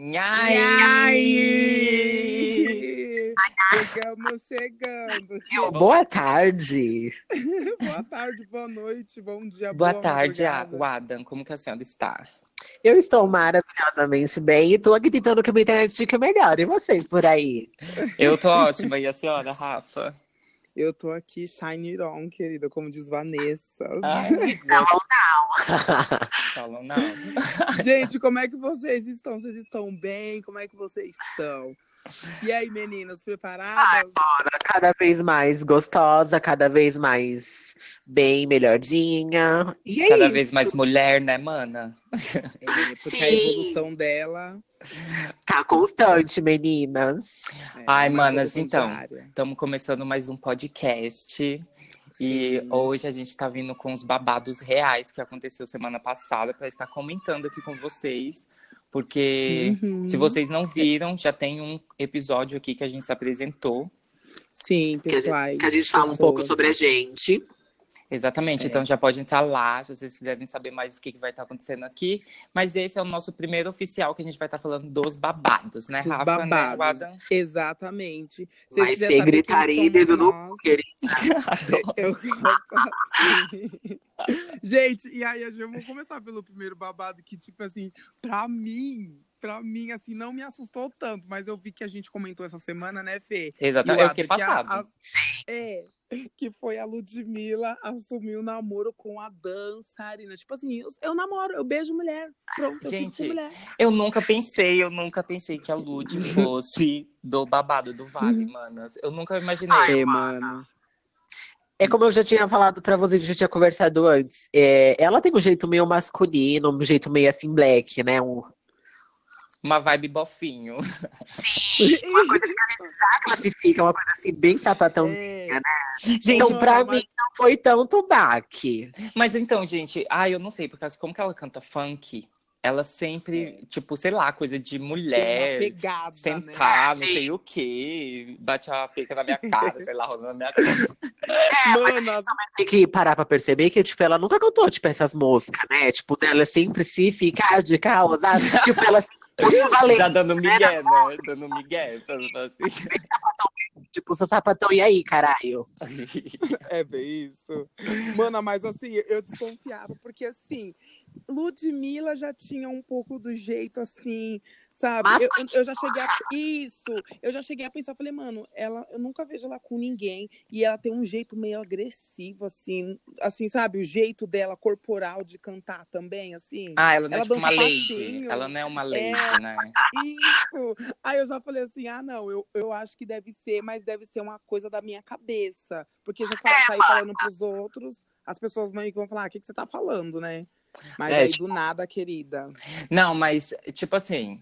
Nhai! Chegamos! Boa tarde! Boa tarde, boa noite, bom dia, boa tarde, Adam. Como que a senhora está? Eu estou maravilhosamente bem e estou acreditando que a minha internet fica melhor. E vocês por aí? Eu estou ótima. E a senhora, Rafa? Eu tô aqui, shine on, querida, como diz Vanessa. Não. Não. Gente, como é que vocês estão? Vocês estão bem? Como é que vocês estão? E aí, meninas, preparadas? Bora, cada vez mais gostosa, cada vez mais bem, melhorzinha. E é cada isso. vez mais mulher, né, mana? É, porque sim. A evolução dela... Tá constante, meninas. É, ai, manas, então, estamos começando mais um podcast. Sim. E hoje a gente tá vindo com os babados reais que aconteceu semana passada para estar comentando aqui com vocês. Porque se vocês não viram, já tem um episódio aqui que a gente se apresentou. Sim, pessoal. Que a gente fala um pouco sobre a gente. Exatamente, então já pode entrar lá, se vocês quiserem saber mais do que vai estar acontecendo aqui. Mas esse é o nosso primeiro oficial que a gente vai estar falando dos babados, né, dos Rafa? Babados. Né, Adam? Exatamente. Se mas sem gritaria e dedo no cu, querida. Eu gosto assim. Gente, e aí, eu vou começar pelo primeiro babado que, tipo assim, pra mim, assim, não me assustou tanto. Mas eu vi que a gente comentou essa semana, né, Fê? Exatamente, eu fiquei passado. Que foi a Ludmilla assumiu o namoro com a dançarina. Tipo assim, eu namoro, eu beijo mulher. Pronto, gente, eu fico mulher. Eu nunca pensei que a Lud fosse do babado do Vale, manas. Eu nunca imaginei. Ai, mano. É como eu já tinha falado pra vocês, já tinha conversado antes. É, ela tem um jeito meio masculino, um jeito meio assim, black, né? Uma vibe bofinho. Sim, uma coisa que a gente já classifica, uma coisa assim, bem sapatãozinha, né? Gente, então, pra mim, não foi tanto baque. Mas então, gente, eu não sei, porque como que ela canta funk, ela sempre, tipo, sei lá, coisa de mulher, pegada, sentar, né? Não sei o quê, bate a peca na minha cara, sei lá, rolando na minha cara. Mas tem que parar pra perceber que, tipo, ela nunca cantou, tipo, essas músicas, né? Tipo, dela sempre se ficar de calça, tipo, ela já dando migué, né? Dando migué, assim. Tipo, seu sapatão, e aí, caralho? É bem isso. Mano, mas assim, eu desconfiava, porque assim, Ludmilla já tinha um pouco do jeito assim, sabe? Eu já cheguei a... Isso! Eu já cheguei a pensar, falei, mano, eu nunca vejo ela com ninguém, e ela tem um jeito meio agressivo, assim, sabe? O jeito dela, corporal, de cantar também, assim. Ela não é tipo uma lady. Ela não é uma lady, né? Isso! Aí eu já falei assim, não, eu acho que deve ser, mas deve ser uma coisa da minha cabeça. Porque se eu sair falando pros outros, as pessoas vão falar, o que você tá falando, né? Mas aí, tipo... do nada, querida. Não, mas, tipo assim,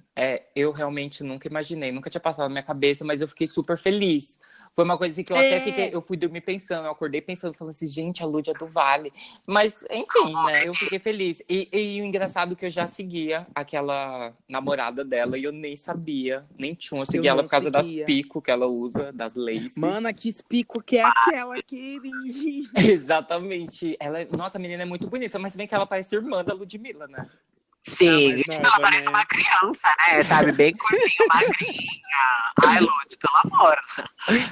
eu realmente nunca imaginei, nunca tinha passado na minha cabeça, mas eu fiquei super feliz. Foi uma coisa que eu até fiquei, eu fui dormir pensando, eu acordei pensando, falando assim, gente, a Lud é do Vale. Mas, enfim, né, eu fiquei feliz. E o engraçado é que eu já seguia aquela namorada dela e eu nem sabia, nem tinha. Eu segui ela por causa das picos que ela usa, das laces. Mana, que pico que é aquela, querida! Exatamente. Ela, nossa, a menina é muito bonita, mas se bem que ela parece irmã da Ludmilla, né? Sim, ela parece uma criança, né? Sabe, bem curtinho, magrinha. Ai, Lud, pelo amor.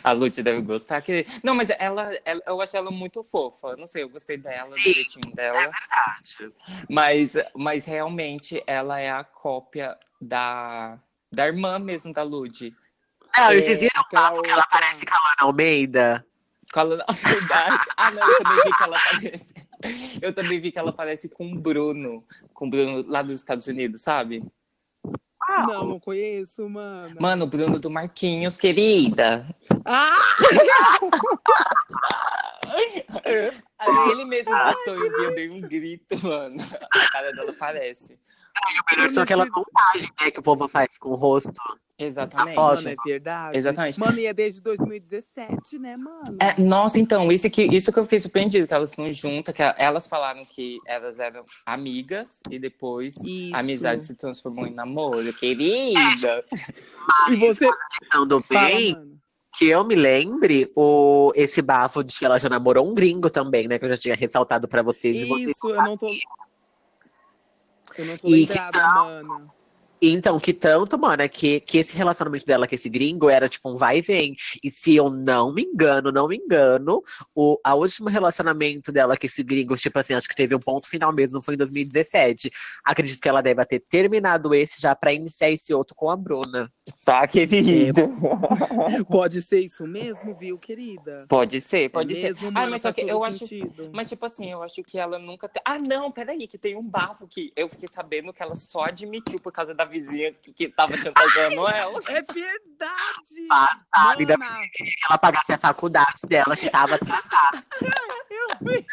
A Lud deve gostar. Não, mas ela, eu achei ela muito fofa. Eu não sei, eu gostei dela, do jeitinho dela. É verdade. Mas realmente, ela é a cópia da irmã mesmo da Lud. Não, vocês viram o papo que ela parece com a Lana Almeida? Com a Lana Almeida. Não, eu também vi que ela parece... Eu também vi que ela parece com o Bruno lá dos Estados Unidos, sabe? Não conheço, mano. Mano, o Bruno do Marquinhos, querida. Ele mesmo gostou e eu dei um grito, mano. A cara dela parece. O melhor são aquelas montagens, né, que o povo faz com o rosto. Exatamente. Mano, é verdade. Exatamente. Mano, e é desde 2017, né, mano? Nossa, então, isso que eu fiquei surpreendido, que elas estão juntas, que elas falaram que elas eram amigas e depois a amizade se transformou em namoro, querida. E você do bem? Fala, que eu me lembre, esse bafo de que ela já namorou um gringo também, né? Que eu já tinha ressaltado pra vocês. Isso, eu não tô lembrada, mano. Então, que tanto, mano, é que esse relacionamento dela com esse gringo era tipo um vai e vem. E se eu não me engano, a último relacionamento dela com esse gringo, tipo assim, acho que teve um ponto final mesmo, foi em 2017. Acredito que ela deve ter terminado esse já pra iniciar esse outro com a Bruna. Tá, querida. É, pode ser isso mesmo, viu, querida? Pode ser. Mesmo, mano, mas só que eu acho. Mas, tipo assim, eu acho que ela nunca. Ah, não, peraí, que tem um bafo que eu fiquei sabendo que ela só admitiu por causa da vizinha que tava chantageando ela. É verdade! Passada, ainda ela pagasse a faculdade dela que tava atrasada. Eu vi.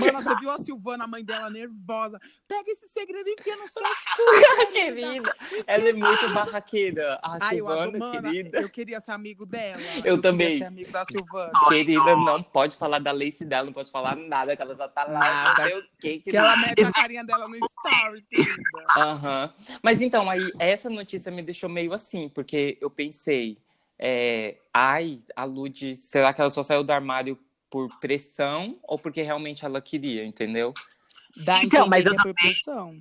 Mano, você viu a Silvana, a mãe dela, nervosa? Pega esse segredo e enfia no seu cu, querida. Ela é muito barraqueira. A Silvana, querida. Eu queria ser amigo dela. Eu também. Ser amigo da Silvana. Querida, não pode falar da lace dela, não pode falar nada, que ela já tá lá, não sei o quê. Que ela mete a carinha dela no stories, querida. Aham. Mas então, aí, essa notícia me deixou meio assim, porque eu pensei, a Lud, será que ela só saiu do armário por pressão ou porque realmente ela queria, entendeu? Então, mas eu também... pressão.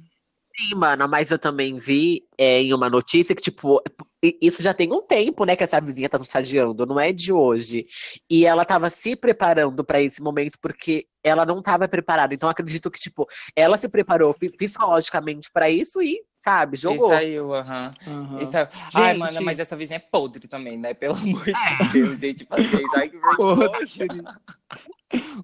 Sim, mano, mas eu também vi em uma notícia que, tipo, isso já tem um tempo, né, que essa vizinha tá chantageando, não é de hoje. E ela tava se preparando pra esse momento porque ela não tava preparada. Então, acredito que, tipo, ela se preparou psicologicamente pra isso e, sabe, jogou. Isso aí, aham. Ai, mano, mas essa vizinha é podre também, né? Pelo amor de Deus, gente, vocês. Ai, que vergonha.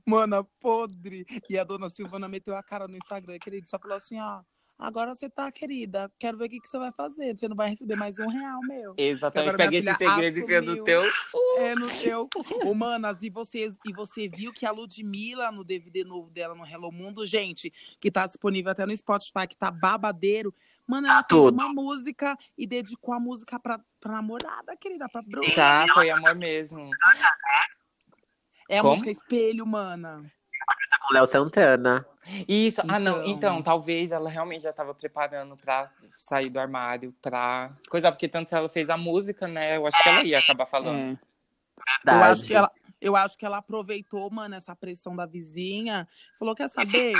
Mano, podre. E a dona Silvana meteu a cara no Instagram, querido, só falou assim, ó. Agora você tá, querida. Quero ver o que você vai fazer. Você não vai receber mais R$1, meu. Exatamente. Pega esse segredo e vê no teu. É, no teu. Ô, manas, e você viu que a Ludmilla, no DVD novo dela, no Hello Mundo, gente, que tá disponível até no Spotify, que tá babadeiro. Mano, ela fez uma música e dedicou a música pra namorada, querida, pra Bruna. Tá, foi amor mesmo. É a música Espelho, mana. Tá com o Léo Santana. Isso, então... então, talvez ela realmente já tava preparando pra sair do armário, pra coisa, porque tanto ela fez a música, né, eu acho que ela ia acabar falando. Eu acho que ela aproveitou, mano, essa pressão da vizinha, falou, quer saber?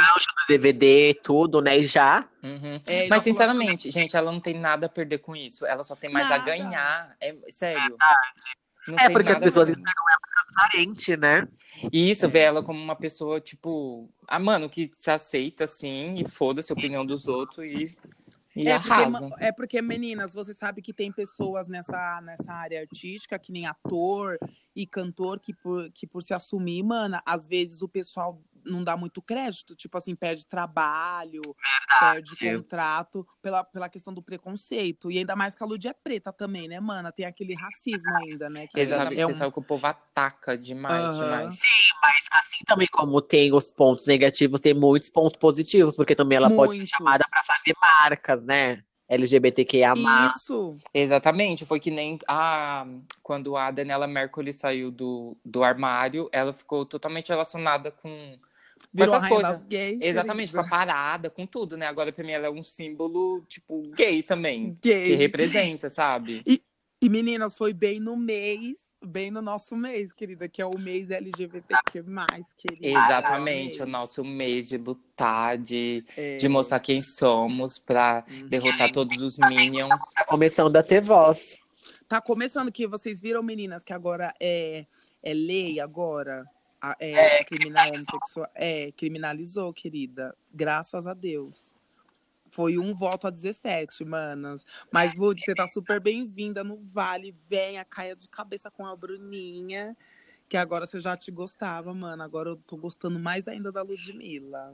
DVD, tudo, né, já. Uhum. Mas, sinceramente, gente, ela não tem nada a perder com isso, ela só tem mais a ganhar, sério. Não porque as pessoas esperam ela transparente, né? Isso, vê ela como uma pessoa, tipo... Ah, mano, que se aceita, assim, e foda-se a opinião dos outros e arrasa. Porque, meninas, você sabe que tem pessoas nessa área artística, que nem ator e cantor, que por se assumir, mano, às vezes o pessoal não dá muito crédito. Tipo assim, perde trabalho, perde contrato pela questão do preconceito. E ainda mais que a Lud é preta também, né, mana? Tem aquele racismo ainda, né? Que exatamente, você sabe que o povo ataca demais. Sim, mas assim também como tem os pontos negativos, tem muitos pontos positivos. Porque também ela pode ser chamada pra fazer marcas, né? LGBTQIA+. Isso! Exatamente, foi que nem quando a Daniela Mercury saiu do armário, ela ficou totalmente relacionada com essas coisas. Gay, exatamente, com a parada, com tudo, né? Agora, pra mim, ela é um símbolo, tipo, gay também. Que representa, sabe? E meninas, foi bem no nosso mês, querida, que é o mês LGBTQ+, querida. Exatamente, o nosso mês de lutar, de mostrar quem somos, pra derrotar todos os minions. Tá começando a ter voz. Tá começando, que vocês viram, meninas, que agora é lei agora. Criminalizou, querida. Graças a Deus. Foi 1 voto a 17, manas. Mas, Lud, você tá super bem-vinda no Vale. Venha, caia de cabeça com a Bruninha. Que agora você já te gostava, mano. Agora eu tô gostando mais ainda da Ludmilla.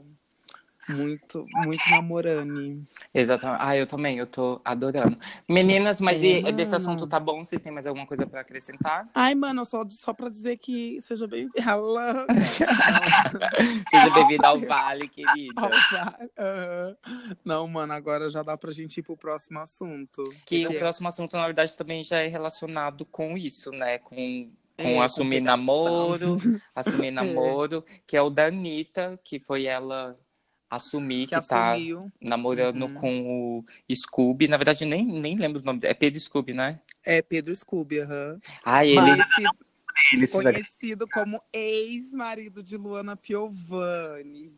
Muito, muito namorane. Exatamente. Eu também, eu tô adorando. Meninas, mas desse assunto tá bom? Vocês têm mais alguma coisa pra acrescentar? Ai, mano, só pra dizer que seja bem-vinda. Seja bem-vinda ao Vale, querida. Não, mano, agora já dá pra gente ir pro próximo assunto. Que o próximo assunto, na verdade, também já é relacionado com isso, né? Com assumir namoro, que é o da Anitta, que foi ela... assumir que tá namorando com o Scooby. Na verdade, nem lembro o nome dele. É Pedro Scooby, né? É Pedro Scooby, aham. Ele dele. Conhecido como ex-marido de Luana Piovani.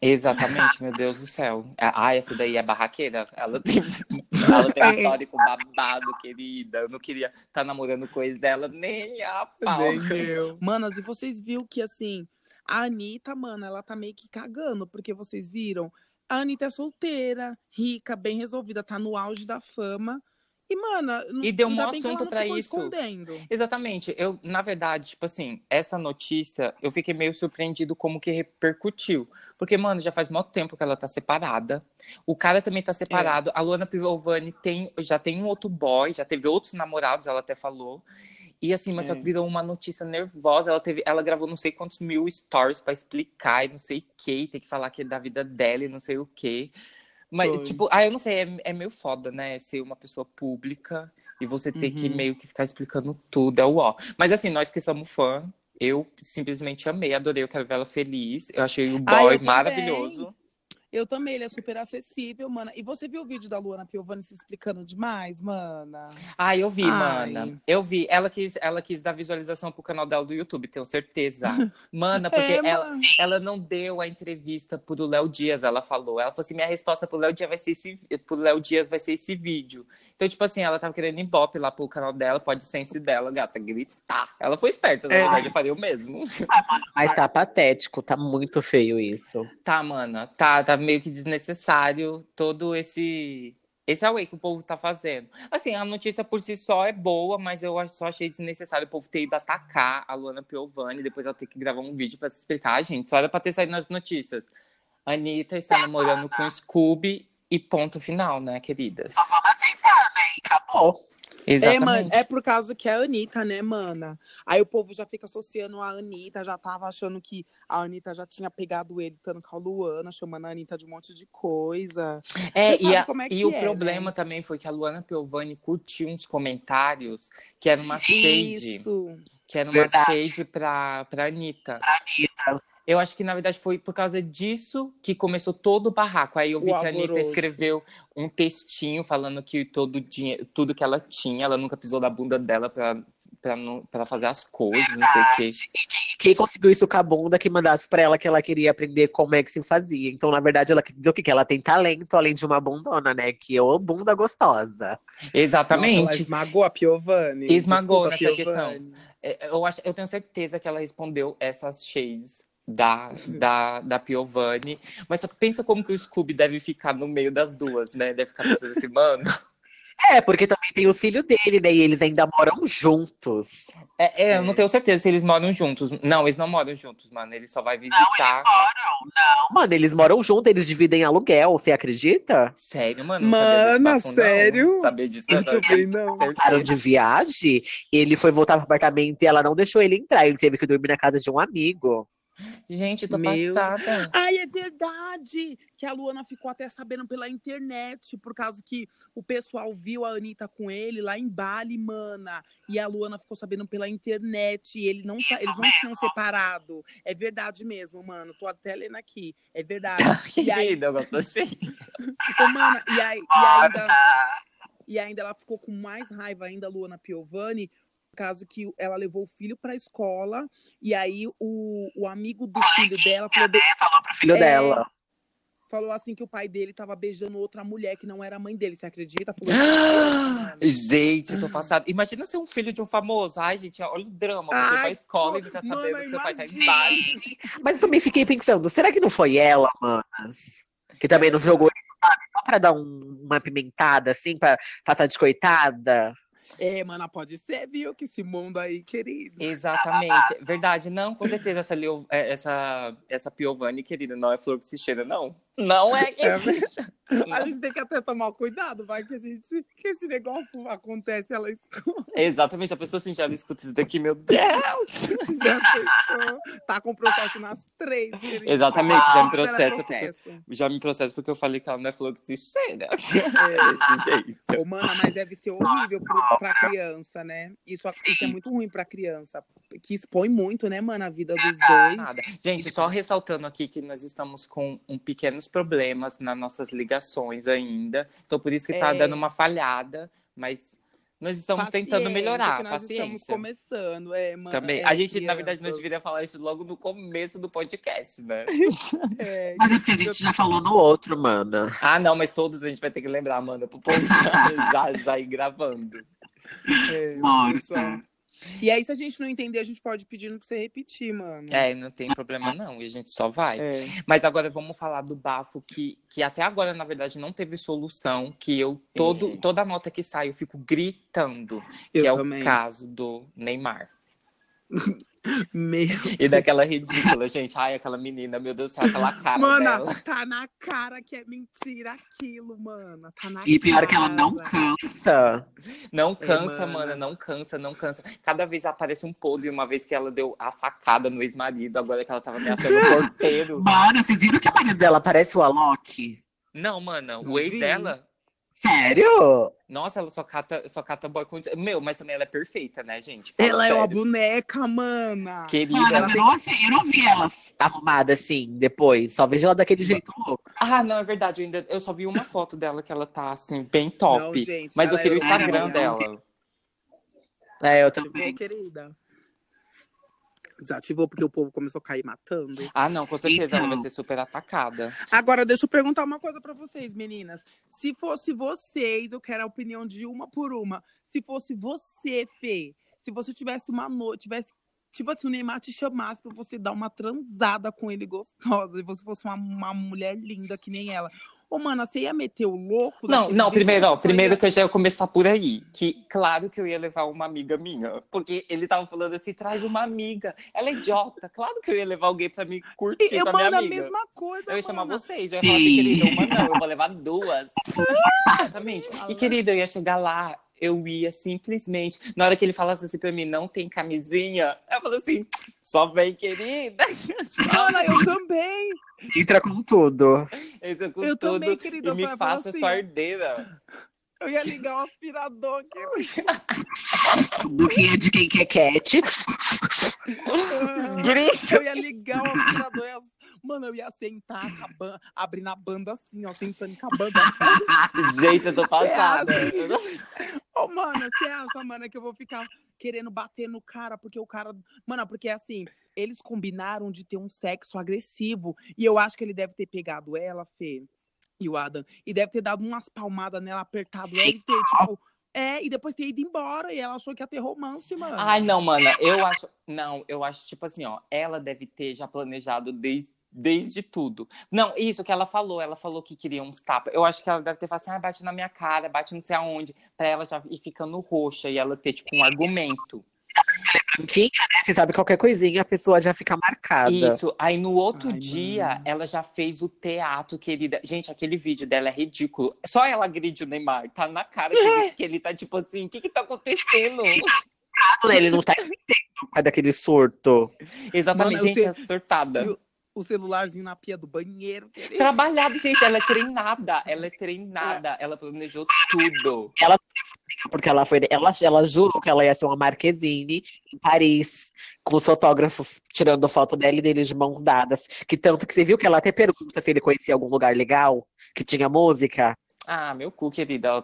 Exatamente, meu Deus do céu. Ah, essa daí é barraqueira. Ela tem um histórico babado, querida. Eu não queria estar namorando coisa dela nem a pau. Nem eu. Manas, e vocês viram que, assim, a Anitta, mano, ela tá meio que cagando. Porque vocês viram, a Anitta é solteira, rica, bem resolvida, tá no auge da fama. E, mana, e deu um assunto pra isso. Escondendo. Exatamente. Eu, na verdade, tipo assim, essa notícia, eu fiquei meio surpreendido como que repercutiu. Porque, mano, já faz muito tempo que ela tá separada. O cara também tá separado. É. A Luana Piovani já tem um outro boy, já teve outros namorados, ela até falou. E assim, mas só que virou uma notícia nervosa. Ela gravou não sei quantos mil stories pra explicar e não sei o que. Tem que falar que é da vida dela e não sei o que. Mas, tipo, eu não sei, é meio foda, né? Ser uma pessoa pública e você ter que meio que ficar explicando tudo, é o ó. Mas assim, nós que somos fã, eu simplesmente amei, adorei, eu quero ver ela feliz. Eu achei o boy maravilhoso. Também. Eu também, ele é super acessível, mana. E você viu o vídeo da Luana Piovani se explicando demais, mana? Ah, eu vi, mana. Eu vi. Ela quis dar visualização pro canal dela do YouTube, tenho certeza. Mana, porque ela não deu a entrevista pro Léo Dias, ela falou. Ela falou assim, minha resposta pro Léo Dias vai ser esse vídeo. Então, tipo assim, ela tava querendo ibope lá pro canal dela, pode sense dela, gata, gritar. Ela foi esperta, na verdade, eu faria o mesmo. Mas tá patético, tá muito feio isso. Tá, mana, tá meio que desnecessário todo esse away que o povo tá fazendo. Assim, a notícia por si só é boa, mas eu só achei desnecessário o povo ter ido atacar a Luana Piovani, depois ela ter que gravar um vídeo pra se explicar. Ah, gente, só era pra ter saído nas notícias. A Anitta está namorando com o Scooby e ponto final, né, queridas? Só vamos aceitar, né? Acabou. Exatamente. Mano, é por causa que é a Anitta, né, mana? Aí o povo já fica associando a Anitta, já tava achando que a Anitta já tinha pegado ele estando com a Luana, chamando a Anitta de um monte de coisa. O problema, né, também foi que a Luana Piovani curtiu uns comentários que eram uma shade. Isso. Que era uma shade pra Anitta. Eu acho que, na verdade, foi por causa disso que começou todo o barraco. Aí eu vi que a Anitta escreveu um textinho falando que tudo que ela tinha, ela nunca pisou na bunda dela pra fazer as coisas, não sei o quê. Quem conseguiu isso com a bunda, que mandasse pra ela que ela queria aprender como é que se fazia. Então, na verdade, ela quer dizer o quê? Que ela tem talento, além de uma bundona, né? Que é uma bunda gostosa. Exatamente. Nossa, ela esmagou a Piovani. Esmagou nessa questão. Eu tenho certeza que ela respondeu essas shades da Piovani. Mas só que pensa como que o Scooby deve ficar no meio das duas, né? Deve ficar pensando assim, mano. Porque também tem o filho dele, né? E eles ainda moram juntos. Eu não tenho certeza se eles moram juntos. Não, eles não moram juntos, mano. Ele só vai visitar. Não, eles moram, não. Mano, eles moram juntos, eles dividem aluguel, você acredita? Sério, mano? Mano, sério? Saber disso, não. Pararam de viagem, ele foi voltar pro apartamento e ela não deixou ele entrar. Ele teve que dormir na casa de um amigo. Gente, tô passada. Ai, é verdade! Que a Luana ficou até sabendo pela internet, por causa que o pessoal viu a Anitta com ele lá em Bali, mana. E a Luana ficou sabendo pela internet. E eles não tinham separado. É verdade mesmo, mano. Tô até lendo aqui. É verdade. E aí, eu gosto assim. Então, mana, e ainda ela ficou com mais raiva ainda, a Luana Piovani, caso que ela levou o filho pra escola e aí o amigo do filho dela falou pro filho dela. Falou assim que o pai dele tava beijando outra mulher que não era a mãe dele, você acredita? Falou assim, gente, tô passada. Imagina ser um filho de um famoso. Ai, gente, olha o drama. Você vai à escola e fica sabendo que seu pai tá em Bali. Mas eu também fiquei pensando, será que não foi ela, manas? Que também não jogou só pra dar uma pimentada, assim, pra passar de coitada? Mana, pode ser, viu? Que esse mundo aí, querido. Exatamente. Verdade, não, com certeza. Essa Piovani, querida, não é flor que se cheira, não. Não é que não. A gente tem que até tomar cuidado, vai, que esse negócio acontece, ela escuta. Exatamente, a pessoa assim, já escuta isso daqui, meu Deus! Já pensou. Tá com processo nas três, querida. Exatamente, já me processa porque eu falei que ela não é flor que se cheira. Desse jeito. Ô, mana, mas deve ser horrível pra criança, né? Isso é muito ruim pra criança, que expõe muito, né, mana, a vida dos dois. Nada. Gente, só ressaltando aqui que nós estamos com um pequeno problemas nas nossas ligações ainda. Então, por isso que tá dando uma falhada. Mas Nós estamos tentando melhorar, nós paciência. Nós estamos começando, mano. Também. A gente, crianças. Na verdade, nós deveria falar isso logo no começo do podcast, né? Mas é porque a gente já falou no outro, mana. Ah, não, mas todos a gente vai ter que lembrar, mana, pro povo já ir gravando. Nossa. E aí, se a gente não entender, a gente pode pedindo pra você repetir, mano. Não tem problema não, e a gente só vai. Mas agora vamos falar do bafo que até agora, na verdade, não teve solução, que eu, toda nota que sai, eu fico gritando. Eu que também. É o caso do Neymar. Meu Deus. E daquela ridícula, gente. Ai, aquela menina, meu Deus do céu, aquela cara mana, dela. Tá na cara que é mentira aquilo, mano. Tá na cara. E pior que ela não cansa. Não cansa, mana, não cansa, não cansa. Cada vez aparece um podre, uma vez que ela deu a facada no ex-marido, agora que ela tava ameaçando o porteiro. Mano, vocês viram que o marido dela parece o Alok? Não, mana, o ex dela... Sério? Nossa, ela só cata boy com... Meu, mas também ela é perfeita, né, gente? Fala ela sério. É uma boneca, mana. Querida. Mano, ela eu não vi ela arrumada assim, depois. Só vejo ela daquele jeito louco. Ah, não, é verdade. Eu só vi uma foto dela que ela tá, assim, bem top. Não, gente, mas eu queria o Instagram dela. Eu também. Querida. Desativou porque o povo começou a cair matando. Ah, não, com certeza então... ela vai ser super atacada. Agora, deixa eu perguntar uma coisa pra vocês, meninas. Se fosse vocês, eu quero a opinião de uma por uma. Se fosse você, Fê, se você tivesse uma noite, tipo assim, o Neymar te chamasse pra você dar uma transada com ele gostosa, e você fosse uma mulher linda que nem ela. Ô, mana, você ia meter o louco? Não, primeiro que eu já ia começar por aí. Que claro que eu ia levar uma amiga minha. Porque ele tava falando assim, traz uma amiga. Ela é idiota. Claro que eu ia levar alguém pra me curtir com a minha amiga. A mesma coisa, eu ia chamar vocês. Eu ia falar assim, querida, uma não, eu vou levar duas. Exatamente. E, querida, eu ia chegar lá. Eu ia simplesmente... Na hora que ele falasse assim pra mim, não tem camisinha, eu falei assim, só vem, querida. Olha, eu também. Entra com tudo. Entra com eu tudo também, querida, e me faça assim, sua herdeira. Eu ia ligar um aspirador aqui. Burrinha de quem quer cat. Eu ia ligar um aspirador e mano, eu ia sentar, abrindo a banda assim, ó, sentando com a banda. Gente, eu tô passada. Ô, mano, você acha, mano, que eu vou ficar querendo bater no cara? Porque o cara... Mano, porque assim, eles combinaram de ter um sexo agressivo. E eu acho que ele deve ter pegado ela, Fê, e o Adam. E deve ter dado umas palmadas nela, apertado ela e ter, tipo... e depois ter ido embora, e ela achou que ia ter romance, mano. Ai, não, mana, eu acho... Não, eu acho, tipo assim, ó, ela deve ter já planejado desde tudo. Não, isso que ela falou que queria uns tapas. Eu acho que ela deve ter falado assim, bate na minha cara, bate não sei aonde, pra ela já ir ficando roxa e ela ter, tipo, um argumento. Quem você sabe qualquer coisinha, a pessoa já fica marcada. Isso, aí no outro dia, mano, ela já fez o teatro, querida. Gente, aquele vídeo dela é ridículo. Só ela agride o Neymar, tá na cara que ele tá, tipo assim, o que tá acontecendo? Ele não tá entendendo por causa daquele surto. Exatamente, mano, gente, é surtada. O celularzinho na pia do banheiro. Querido. Trabalhado, gente. Ela é treinada. Ela é treinada. Ela planejou tudo. Porque ela foi... Ela jurou que ela ia ser uma Marquezine em Paris, com os fotógrafos tirando foto dela e deles de mãos dadas. Que tanto que você viu que ela até pergunta se ele conhecia algum lugar legal, que tinha música. Ah, meu cu, querida. Ela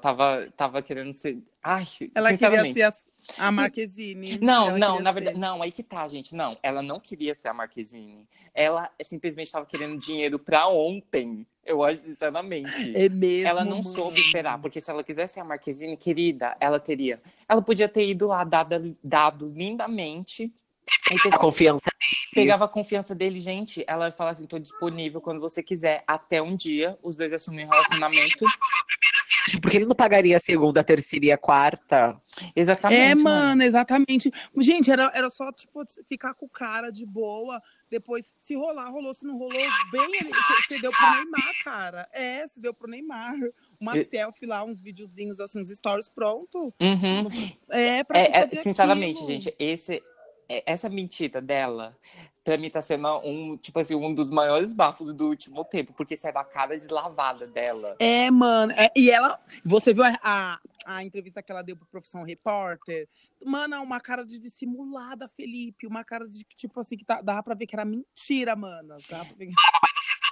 tava querendo ser... Ai, ela queria ser a Marquezine. Não, na verdade... Não, aí que tá, gente. Não, ela não queria ser a Marquezine. Ela simplesmente tava querendo dinheiro pra ontem. Eu acho, sinceramente. É mesmo, ela não soube esperar. Porque se ela quisesse ser a Marquezine, querida, ela teria... Ela podia ter ido lá, dado lindamente... A confiança dele. Pegava a confiança dele, gente. Ela falava assim, tô disponível quando você quiser. Até um dia, os dois assumiram o relacionamento. Porque ele não pagaria a segunda, a terceira e a quarta. Exatamente. Mano, exatamente. Gente, era só, tipo, ficar com o cara de boa. Depois, se rolar, rolou. Se não rolou, bem, você deu pro Neymar, cara. Se deu pro Neymar. Uma selfie lá, uns videozinhos, assim, uns stories, pronto. Uhum. Pra fazer sinceramente, aquilo. Gente, essa mentira dela, pra mim, tá sendo tipo assim, um dos maiores bafos do último tempo. Porque isso é da cara deslavada dela. Mano. E ela... Você viu a entrevista que ela deu pro Profissão Repórter? Mano, uma cara de dissimulada, Felipe. Uma cara de, tipo assim, que dava pra ver que era mentira, mano. Dava pra ver que...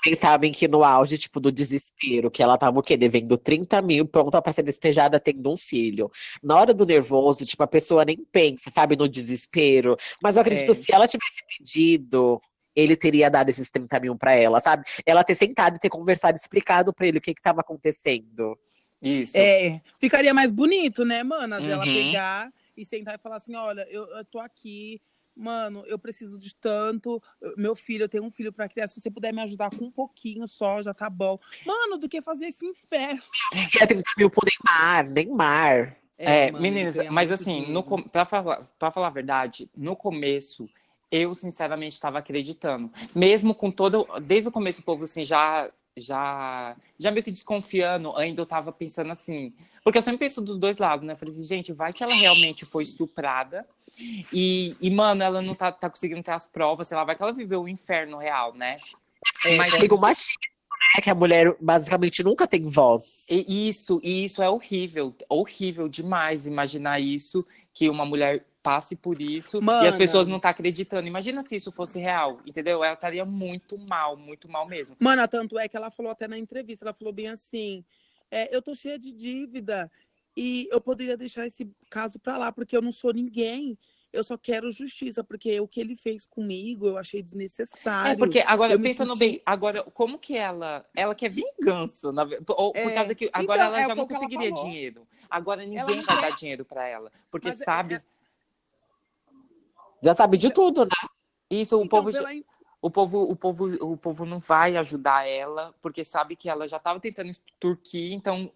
Vocês sabem que no auge, tipo, do desespero, que ela tava o quê? Devendo 30 mil, pronta pra ser despejada, tendo um filho. Na hora do nervoso, tipo, a pessoa nem pensa, sabe? No desespero. Mas eu acredito, se ela tivesse pedido, ele teria dado esses 30 mil pra ela, sabe? Ela ter sentado e ter conversado, explicado pra ele o que que tava acontecendo. Isso. É, ficaria mais bonito, né, mana? Ela pegar e sentar e falar assim, olha, eu tô aqui, mano, eu preciso de tanto, meu filho, eu tenho um filho pra criar, se você puder me ajudar com um pouquinho só, já tá bom. Mano, do que fazer esse inferno? É 30 mil pro Neymar. Mano, meninas, mas assim, pra falar a verdade, no começo, eu sinceramente estava acreditando. Mesmo com todo, desde o começo o povo assim, já meio que desconfiando, ainda eu tava pensando assim, porque eu sempre penso dos dois lados, né? Eu falei assim, gente, vai que ela realmente foi estuprada e mano, ela não tá conseguindo ter as provas, sei lá, vai que ela viveu um inferno real, né? Mas tem o machismo, né? Que a mulher basicamente nunca tem voz. E isso é horrível demais, imaginar isso, que uma mulher passe por isso, mano, e as pessoas não tá acreditando. Imagina se isso fosse real, entendeu? Ela estaria muito mal mesmo. Mano, tanto é que ela falou até na entrevista, ela falou bem assim, eu tô cheia de dívida e eu poderia deixar esse caso pra lá, porque eu não sou ninguém. Eu só quero justiça, porque o que ele fez comigo, eu achei desnecessário. Porque agora, pensando bem, agora, como que ela quer vingança, por causa que agora então, ela já não conseguiria dinheiro. Agora ninguém vai dar dinheiro pra ela, porque mas sabe... Já sabe de tudo, né? Isso, então, o povo não vai ajudar ela, porque sabe que ela já estava tentando extorquir, então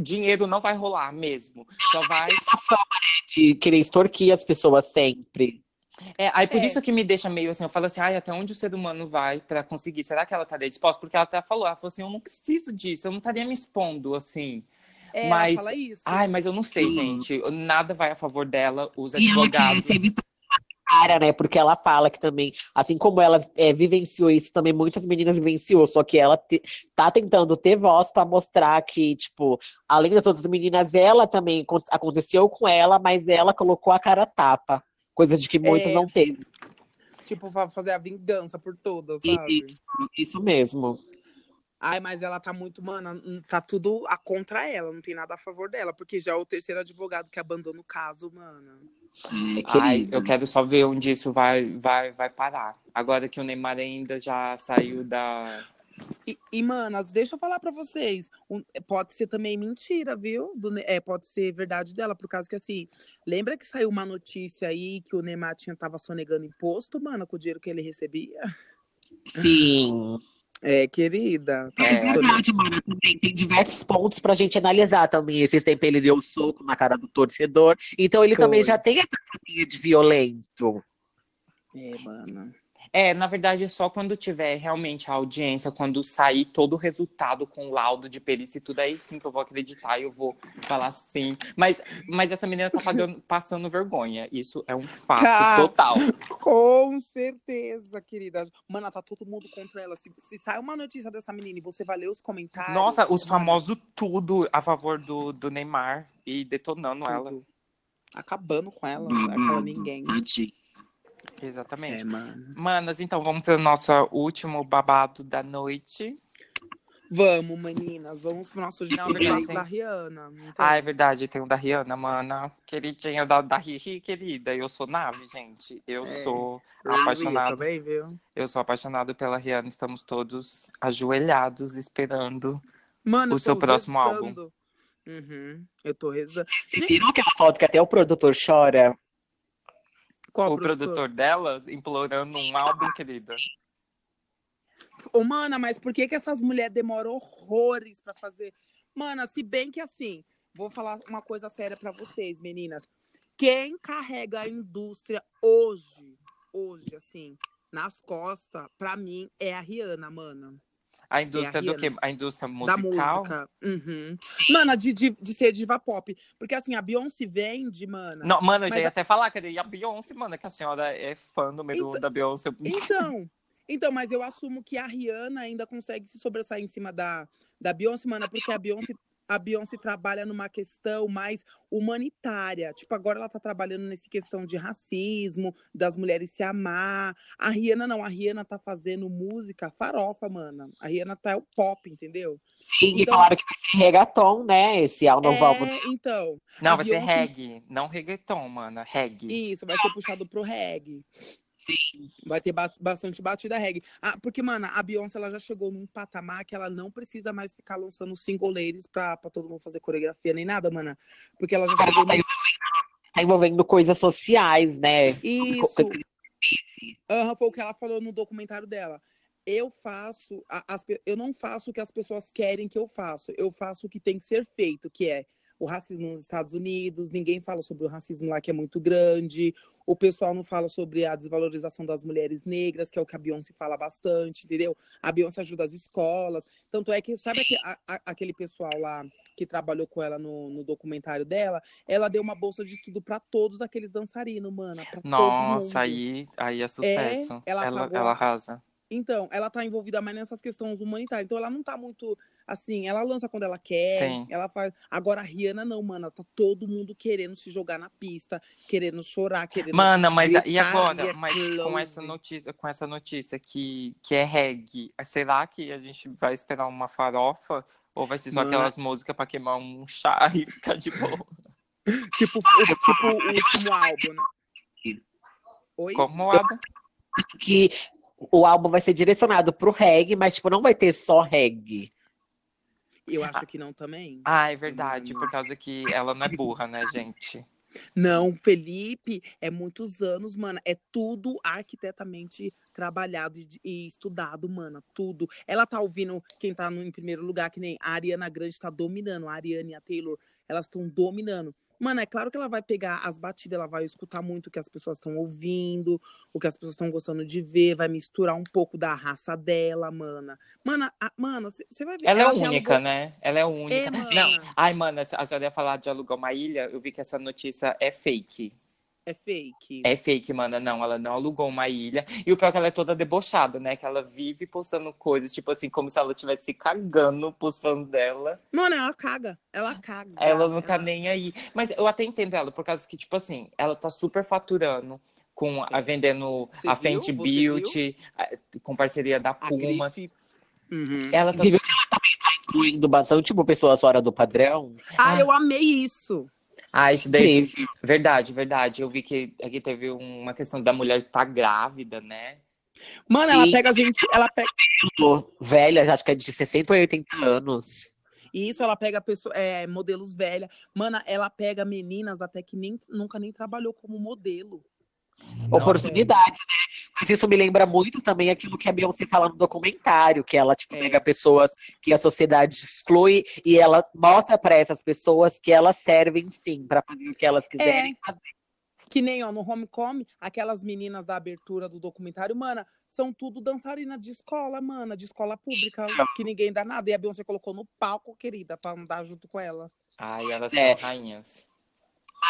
dinheiro não vai rolar mesmo. Só vai... Essa forma de querer extorquir as pessoas sempre. Aí por isso que me deixa meio assim, eu falo assim, até onde o ser humano vai pra conseguir? Será que ela estaria disposta? Porque ela falou assim, eu não preciso disso, eu não estaria me expondo, assim... mas, ela fala isso. Mas eu não sei, gente, nada vai a favor dela, os advogados... Cara, né? Porque ela fala que também, assim como ela vivenciou isso, também muitas meninas vivenciou, só que ela tá tentando ter voz pra mostrar que, tipo, além de todas as meninas, ela também aconteceu com ela, mas ela colocou a cara tapa, coisa de que muitas não teve. Tipo, fazer a vingança por todas, sabe? Isso mesmo. Ai, mas ela tá muito, mano, tá tudo contra ela, não tem nada a favor dela, porque já é o terceiro advogado que abandona o caso, mano. Ai, eu quero só ver onde isso vai parar. Agora que o Neymar ainda já saiu da... E manas, deixa eu falar pra vocês, pode ser também mentira, viu? Pode ser verdade dela, por causa que assim, lembra que saiu uma notícia aí que o Neymar tava sonegando imposto, mano, com o dinheiro que ele recebia? Sim. Querida. Tá, é verdade, mano. Tem diversos pontos pra gente analisar também. Esse tempo ele deu um soco na cara do torcedor. Então ele também já tem essa caminha de violento. Mano. Na verdade, é só quando tiver realmente a audiência, quando sair todo o resultado com o laudo de perícia e tudo, aí sim que eu vou acreditar e eu vou falar sim. Mas essa menina tá passando vergonha. Isso é um fato total. Com certeza, querida. Mano, tá todo mundo contra ela. Se sai uma notícia dessa menina e você vai ler os comentários... Nossa, os famosos tudo a favor do Neymar e detonando tudo. Ela. Acabando com ela, aquela ninguém. Exatamente. Manas, então vamos para o nosso último babado da noite. Vamos, meninas. Vamos pro nosso babado da Rihanna. Então. É verdade. Tem o da Rihanna, mana. Queridinha da Riri, querida. Eu sou nave, gente. Eu sou apaixonado pela Rihanna. Estamos todos ajoelhados, esperando o seu próximo álbum. Eu tô rezando. Vocês viram aquela foto que até o produtor chora? Qual o produtor dela implorando um álbum, querida. Ô, mana, mas por que essas mulheres demoram horrores pra fazer? Mana, se bem que assim, vou falar uma coisa séria pra vocês, meninas. Quem carrega a indústria hoje, assim, nas costas, pra mim, é a Rihanna, mana. A indústria do quê? A indústria musical? Da música. Mano, de ser diva pop. Porque assim, a Beyoncé vende, mano. Não, mano, eu já ia até falar, cadê? E a Beyoncé, mano, que a senhora é fã número um da Beyoncé. Então, mas eu assumo que a Rihanna ainda consegue se sobressair em cima da Beyoncé, mano, porque a Beyoncé a Beyoncé trabalha numa questão mais humanitária. Tipo, agora ela tá trabalhando nessa questão de racismo, das mulheres se amar. A Rihanna não, a Rihanna tá fazendo música farofa, mano. A Rihanna tá o pop, entendeu? Sim, então, e claro que vai ser reggaeton, né? Esse é o novo álbum. Então. Não, vai ser reggae, não reggaeton, mano. Reggae. Isso, vai ser puxado pro reggae. Sim. Vai ter bastante batida reggae. Ah, porque, mano, a Beyoncé, ela já chegou num patamar que ela não precisa mais ficar lançando single ladies pra todo mundo fazer coreografia nem nada, mano. Porque ela já chegou... Tá envolvendo coisas sociais, né? Isso. Foi o que ela falou no documentário dela. Eu não faço o que as pessoas querem que eu faça. Eu faço o que tem que ser feito, que é o racismo nos Estados Unidos, ninguém fala sobre o racismo lá, que é muito grande. O pessoal não fala sobre a desvalorização das mulheres negras, que é o que a Beyoncé fala bastante, entendeu? A Beyoncé ajuda as escolas. Tanto é que, sabe aquele pessoal lá que trabalhou com ela no documentário dela? Ela deu uma bolsa de estudo pra todos aqueles dançarinos, mano. Nossa, aí é sucesso. Ela arrasa. Então, ela tá envolvida mais nessas questões humanitárias. Então, ela não tá muito, assim, ela lança quando ela quer, sim, ela faz... Agora, a Rihanna não, mano, tá todo mundo querendo se jogar na pista, querendo chorar, querendo... Mano, mas gritar, e agora? E mas com essa notícia que é reggae, será que a gente vai esperar uma farofa? Ou vai ser só aquelas músicas pra queimar um chá e ficar de boa? tipo o último álbum, né? Oi? Como o álbum? Acho que... O álbum vai ser direcionado pro reggae, mas, tipo, não vai ter só reggae. Eu acho que não também. Ah, é verdade, por causa que ela não é burra, né, gente? Não, Felipe, é muitos anos, mano. É tudo arquitetamente trabalhado e estudado, mano. Tudo. Ela tá ouvindo quem tá em primeiro lugar, que nem a Ariana Grande tá dominando. A Ariana e a Taylor, elas estão dominando. Mano, é claro que ela vai pegar as batidas, ela vai escutar muito o que as pessoas estão ouvindo, o que as pessoas estão gostando de ver, vai misturar um pouco da raça dela, mana. Mano, você vai ver... Ela é única, né? Ela é única. É, não. Ai, mano, a senhora ia falar de alugar uma ilha, eu vi que essa notícia é fake. É fake, mano. Não, ela não alugou uma ilha. E o pior é que ela é toda debochada, né? Que ela vive postando coisas, tipo assim, como se ela estivesse se cagando pros fãs dela. Mano, ela caga. Ela não tá nem aí. Mas eu até entendo ela, por causa que, tipo assim, ela tá super faturando, vendendo a Fenty Beauty, com parceria da Puma. Uhum. Ela também tá incluindo bastante, tipo, pessoas fora do padrão. Ah, eu amei isso! Ah, isso daí. Sim. Verdade. Eu vi que aqui teve uma questão da mulher estar grávida, né? Mano, ela pega a gente. Ela pega. Velha, já acho que é de 60 ou 80 anos. E isso, ela pega modelos velha. Mano, ela pega meninas até que nunca nem trabalhou como modelo. Não, oportunidades, né? Mas isso me lembra muito também aquilo que a Beyoncé fala no documentário, que ela, tipo, pega pessoas que a sociedade exclui e ela mostra pra essas pessoas que elas servem, sim, pra fazer o que elas quiserem fazer. Que nem, ó, no Homecoming, aquelas meninas da abertura do documentário, mana, são tudo dançarina de escola, mana, de escola pública, que ninguém dá nada. E a Beyoncé colocou no palco, querida, pra andar junto com ela. Ai, elas são rainhas.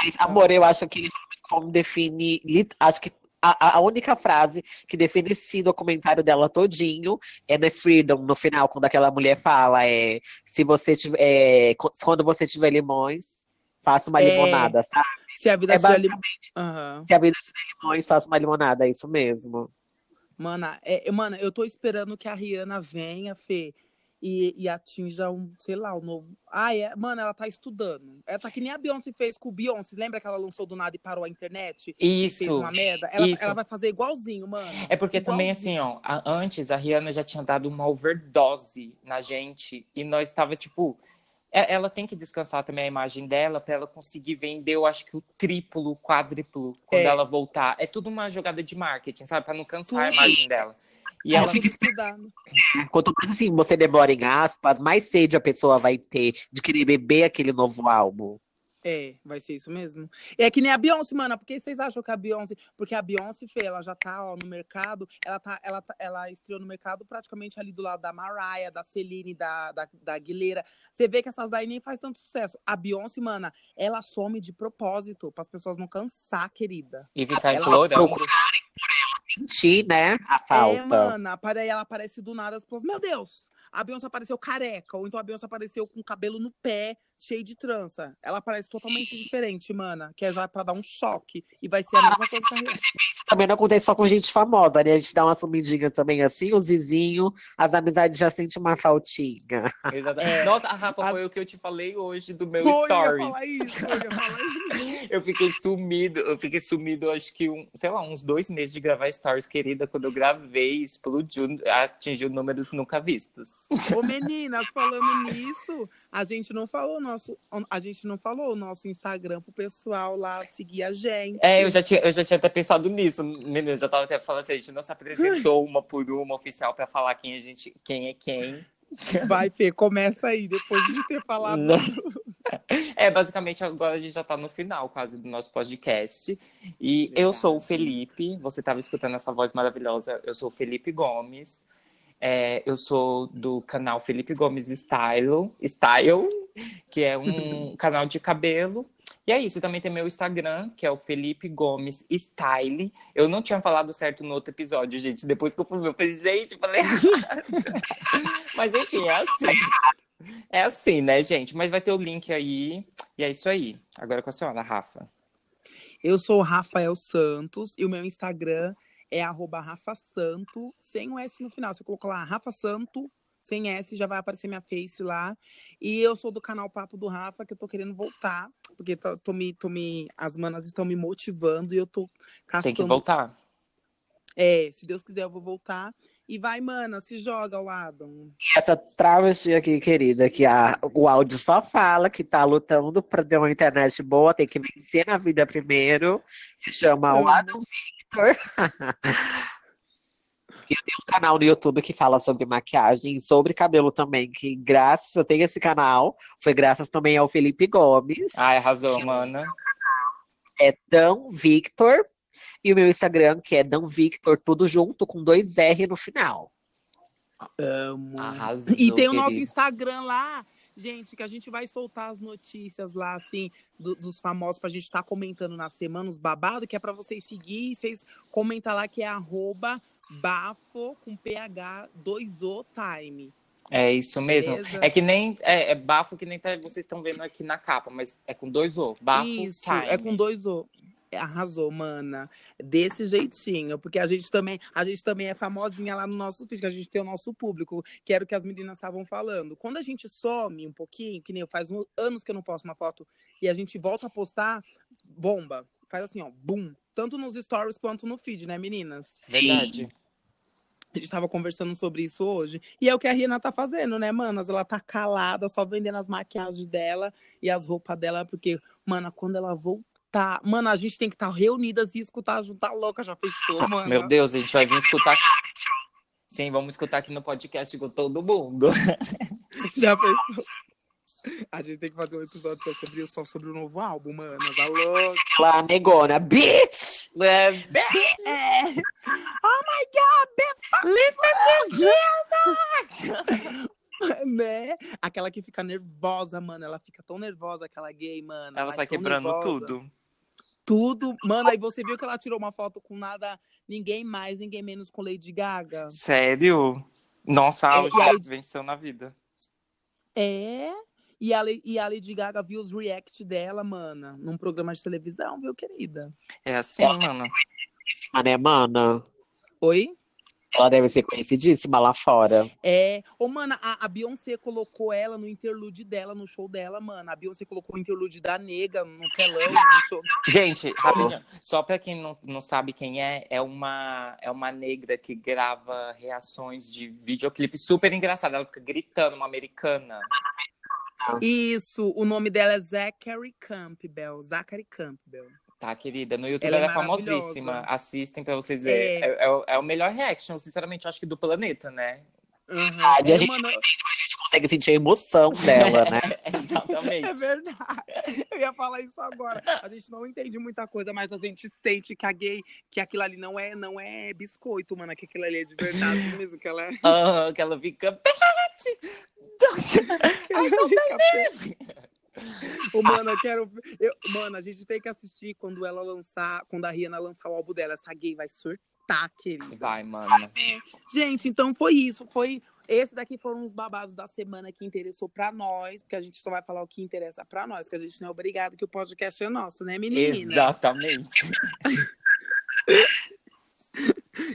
Mas, amor, eu acho que como define... Acho que a única frase que define esse documentário dela todinho é The Freedom, no final, quando aquela mulher fala se você tiver, quando você tiver limões, faça uma limonada, sabe? Se a vida tiver limões, faça uma limonada, é isso mesmo. Mana, mano, eu tô esperando que a Rihanna venha, Fê, e atinja um novo... Mano, ela tá estudando. Ela tá que nem a Beyoncé fez com o Beyoncé. Lembra que ela lançou do nada e parou a internet? Isso. Fez uma merda? Ela vai fazer igualzinho, mano. É porque igualzinho. Também, assim, ó... Antes, a Rihanna já tinha dado uma overdose na gente. E nós tava, tipo... Ela tem que descansar também a imagem dela pra ela conseguir vender, eu acho que o triplo, o quádruplo, quando ela voltar. É tudo uma jogada de marketing, sabe? Pra não cansar a imagem dela. E ela fica estudando. Quanto mais assim você demora em aspas, mais sede a pessoa vai ter de querer beber aquele novo álbum. É, vai ser isso mesmo. É que nem a Beyoncé, mano, porque vocês acham que a Beyoncé... Porque a Beyoncé, Fê, ela já tá, ó, no mercado, ela estreou no mercado praticamente ali do lado da Mariah, da Celine, da Aguilera. Você vê que essas daí nem faz tanto sucesso. A Beyoncé, mano, ela some de propósito, pras pessoas não cansar, querida. E ficar explorando. Sentir, né? A falta. Mana, ela aparece do nada, as pessoas, meu Deus, a Beyoncé apareceu careca, ou então a Beyoncé apareceu com o cabelo no pé, cheio de trança. Ela parece totalmente diferente, mana, que é já pra dar um choque. E vai ser a mesma coisa que a gente. Também não acontece só com gente famosa, né? A gente dá uma sumidinha também, assim, os vizinhos, as amizades já sentem uma faltinha. Exatamente. É. Nossa, Rafa, foi o que eu te falei hoje do meu stories. Eu ia falar isso. Eu fiquei sumido, acho que, sei lá, uns 2 meses de gravar stories, querida. Quando eu gravei, explodiu, atingiu números nunca vistos. Ô, meninas, falando nisso, a gente não falou o nosso Instagram pro pessoal lá seguir a gente. É, eu já tinha até pensado nisso, meninas. Já tava até falando assim, a gente não se apresentou uma por uma oficial pra falar quem é quem. Vai, Fê, começa aí, depois de ter falado. Não. É, basicamente, agora a gente já tá no final, quase, do nosso podcast. E verdade. Eu sou o Felipe, você tava escutando essa voz maravilhosa, eu sou o Felipe Gomes. É, eu sou do canal Felipe Gomes Style, que é um canal de cabelo. E é isso, também tem meu Instagram, que é o Felipe Gomes Style. Eu não tinha falado certo no outro episódio, gente. Depois que eu fui ver, eu falei, gente, falei errado. Mas enfim, é assim. É assim, né, gente? Mas vai ter o link aí. E é isso aí. Agora com a senhora, Rafa. Eu sou o Rafael Santos e o meu Instagram é @RafaSanto, sem o S no final. Se eu colocar lá, Rafa Santo, sem S, já vai aparecer minha face lá. E eu sou do canal Papo do Rafa, que eu tô querendo voltar. Porque as manas estão me motivando e eu tô caçando. Tem que voltar. É, se Deus quiser, eu vou voltar. E vai, mana, se joga o Adam. Essa travesti aqui, querida, que o áudio só fala que tá lutando pra ter uma internet boa, tem que vencer na vida primeiro. Se chama o Adam Victor. Eu tenho um canal no YouTube que fala sobre maquiagem, sobre cabelo também, que graças, eu tenho esse canal, foi graças também ao Felipe Gomes. Ai, arrasou, mana. É Dão Victor, e o meu Instagram, que é Dão Victor, tudo junto, com 2R no final. Amo. Arrasou, e tem o nosso Instagram lá, gente, que a gente vai soltar as notícias lá, assim, dos famosos, pra gente estar comentando na semana, os babados, que é pra vocês seguir, vocês comentam lá, que é @bafo com PH 2O Time. É isso mesmo. Beleza? É que nem é bafo que nem tá, vocês estão vendo aqui na capa, mas é com 2O. Bafo isso, Time. É com 2O. Arrasou, mana. Desse jeitinho, porque a gente também é famosinha lá no nosso feed, que a gente tem o nosso público, que era o que as meninas estavam falando. Quando a gente some um pouquinho, que nem eu, faz anos que eu não posto uma foto, e a gente volta a postar, bomba. Faz assim, ó, bum. Tanto nos stories quanto no feed, né, meninas? Sim. Verdade. A gente tava conversando sobre isso hoje. E é o que a Rihanna tá fazendo, né, manas? Ela tá calada, só vendendo as maquiagens dela e as roupas dela. Porque, mana, quando ela voltar... Mana, a gente tem que estar reunidas e escutar junto. Tá louca, já fechou, mano. Meu Deus, a gente vai vir escutar aqui. Sim, vamos escutar aqui no podcast com todo mundo. Já fechou. A gente tem que fazer um episódio só sobre o novo álbum, mano. Tá louca. Lá, negona. Bitch! Bitch! É. Oh, my God! Bitch! Listen to this! Né? Aquela que fica nervosa, mano. Ela fica tão nervosa, aquela gay, mano. Ela sai quebrando tudo. Mano, aí você viu que ela tirou uma foto com nada, ninguém mais, ninguém menos, com Lady Gaga. Sério? Nossa, a Lady venceu na vida. É... E a Lady Gaga viu os react dela, mana, num programa de televisão, viu, querida? É assim, ela mana. Ela é mana? Oi? Ela deve ser conhecidíssima lá fora. É. Ô, mana, a Beyoncé colocou ela no interlude dela, no show dela, mana. A Beyoncé colocou o interlude da nega no telão. No show. Gente, rapidinho, só pra quem não sabe quem é, é uma negra que grava reações de videoclipe super engraçada. Ela fica gritando, uma americana. Isso, o nome dela é Zachary Campbell. Tá, querida, no YouTube ela é famosíssima. Assistem pra vocês verem. É o melhor reaction, sinceramente, eu acho que do planeta, né? Uhum. A gente consegue sentir a emoção dela, né? Exatamente. É verdade. Eu ia falar isso agora. A gente não entende muita coisa, mas a gente sente que a gay, que aquilo ali não é biscoito, mano, que aquilo ali é de verdade mesmo, que ela é. Uhum, que ela fica. Oh, mano, mano, a gente tem que assistir quando ela lançar, quando a Rihanna lançar o álbum dela. Essa gay vai surtar, querida. Vai, mano. Gente, então foi isso. Foi Esse daqui foram os babados da semana que interessou pra nós, porque a gente só vai falar o que interessa pra nós, que a gente não é obrigado, que o podcast é nosso, né, menina? Exatamente.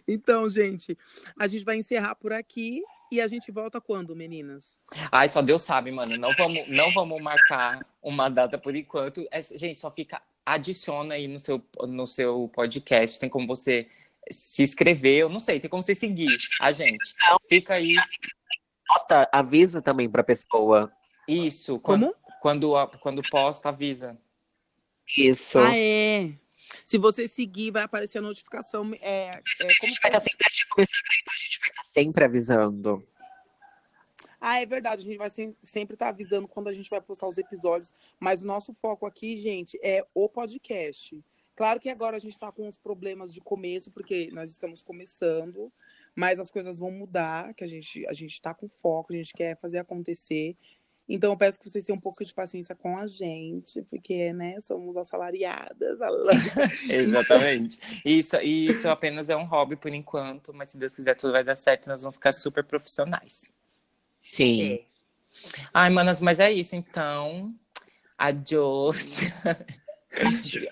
Então, gente, a gente vai encerrar por aqui e a gente volta quando, meninas? Ai, só Deus sabe, mano. Não vamos marcar uma data por enquanto. É, gente, só fica... Adiciona aí no seu podcast. Tem como você se inscrever. Eu não sei, tem como você seguir a gente. Fica aí. Posta, avisa também pra pessoa. Isso. Como? Quando posta, avisa. Isso. Ah, é. Se você seguir, vai aparecer a notificação. A gente vai estar sempre avisando. Ah, é verdade, a gente vai sempre estar avisando quando a gente vai postar os episódios. Mas o nosso foco aqui, gente, é o podcast. Claro que agora a gente está com uns problemas de começo, porque nós estamos começando. Mas as coisas vão mudar, que a gente está com foco, a gente quer fazer acontecer. Então eu peço que vocês tenham um pouco de paciência com a gente, porque, né, somos assalariadas. Exatamente. Isso apenas é um hobby por enquanto, mas se Deus quiser tudo vai dar certo e nós vamos ficar super profissionais. Sim. É. Ai, manas, mas é isso, então. Adiós.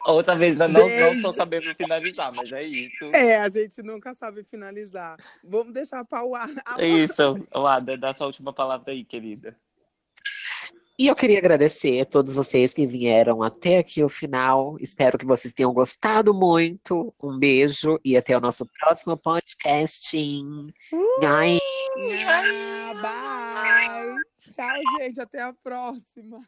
Outra vez, não tô sabendo finalizar, mas é isso. É, a gente nunca sabe finalizar. Vamos deixar para o Ada. Isso, Ada, dá sua última palavra aí, querida. E eu queria agradecer a todos vocês que vieram até aqui o final. Espero que vocês tenham gostado muito. Um beijo e até o nosso próximo podcast. Bye! Tchau, gente. Até a próxima.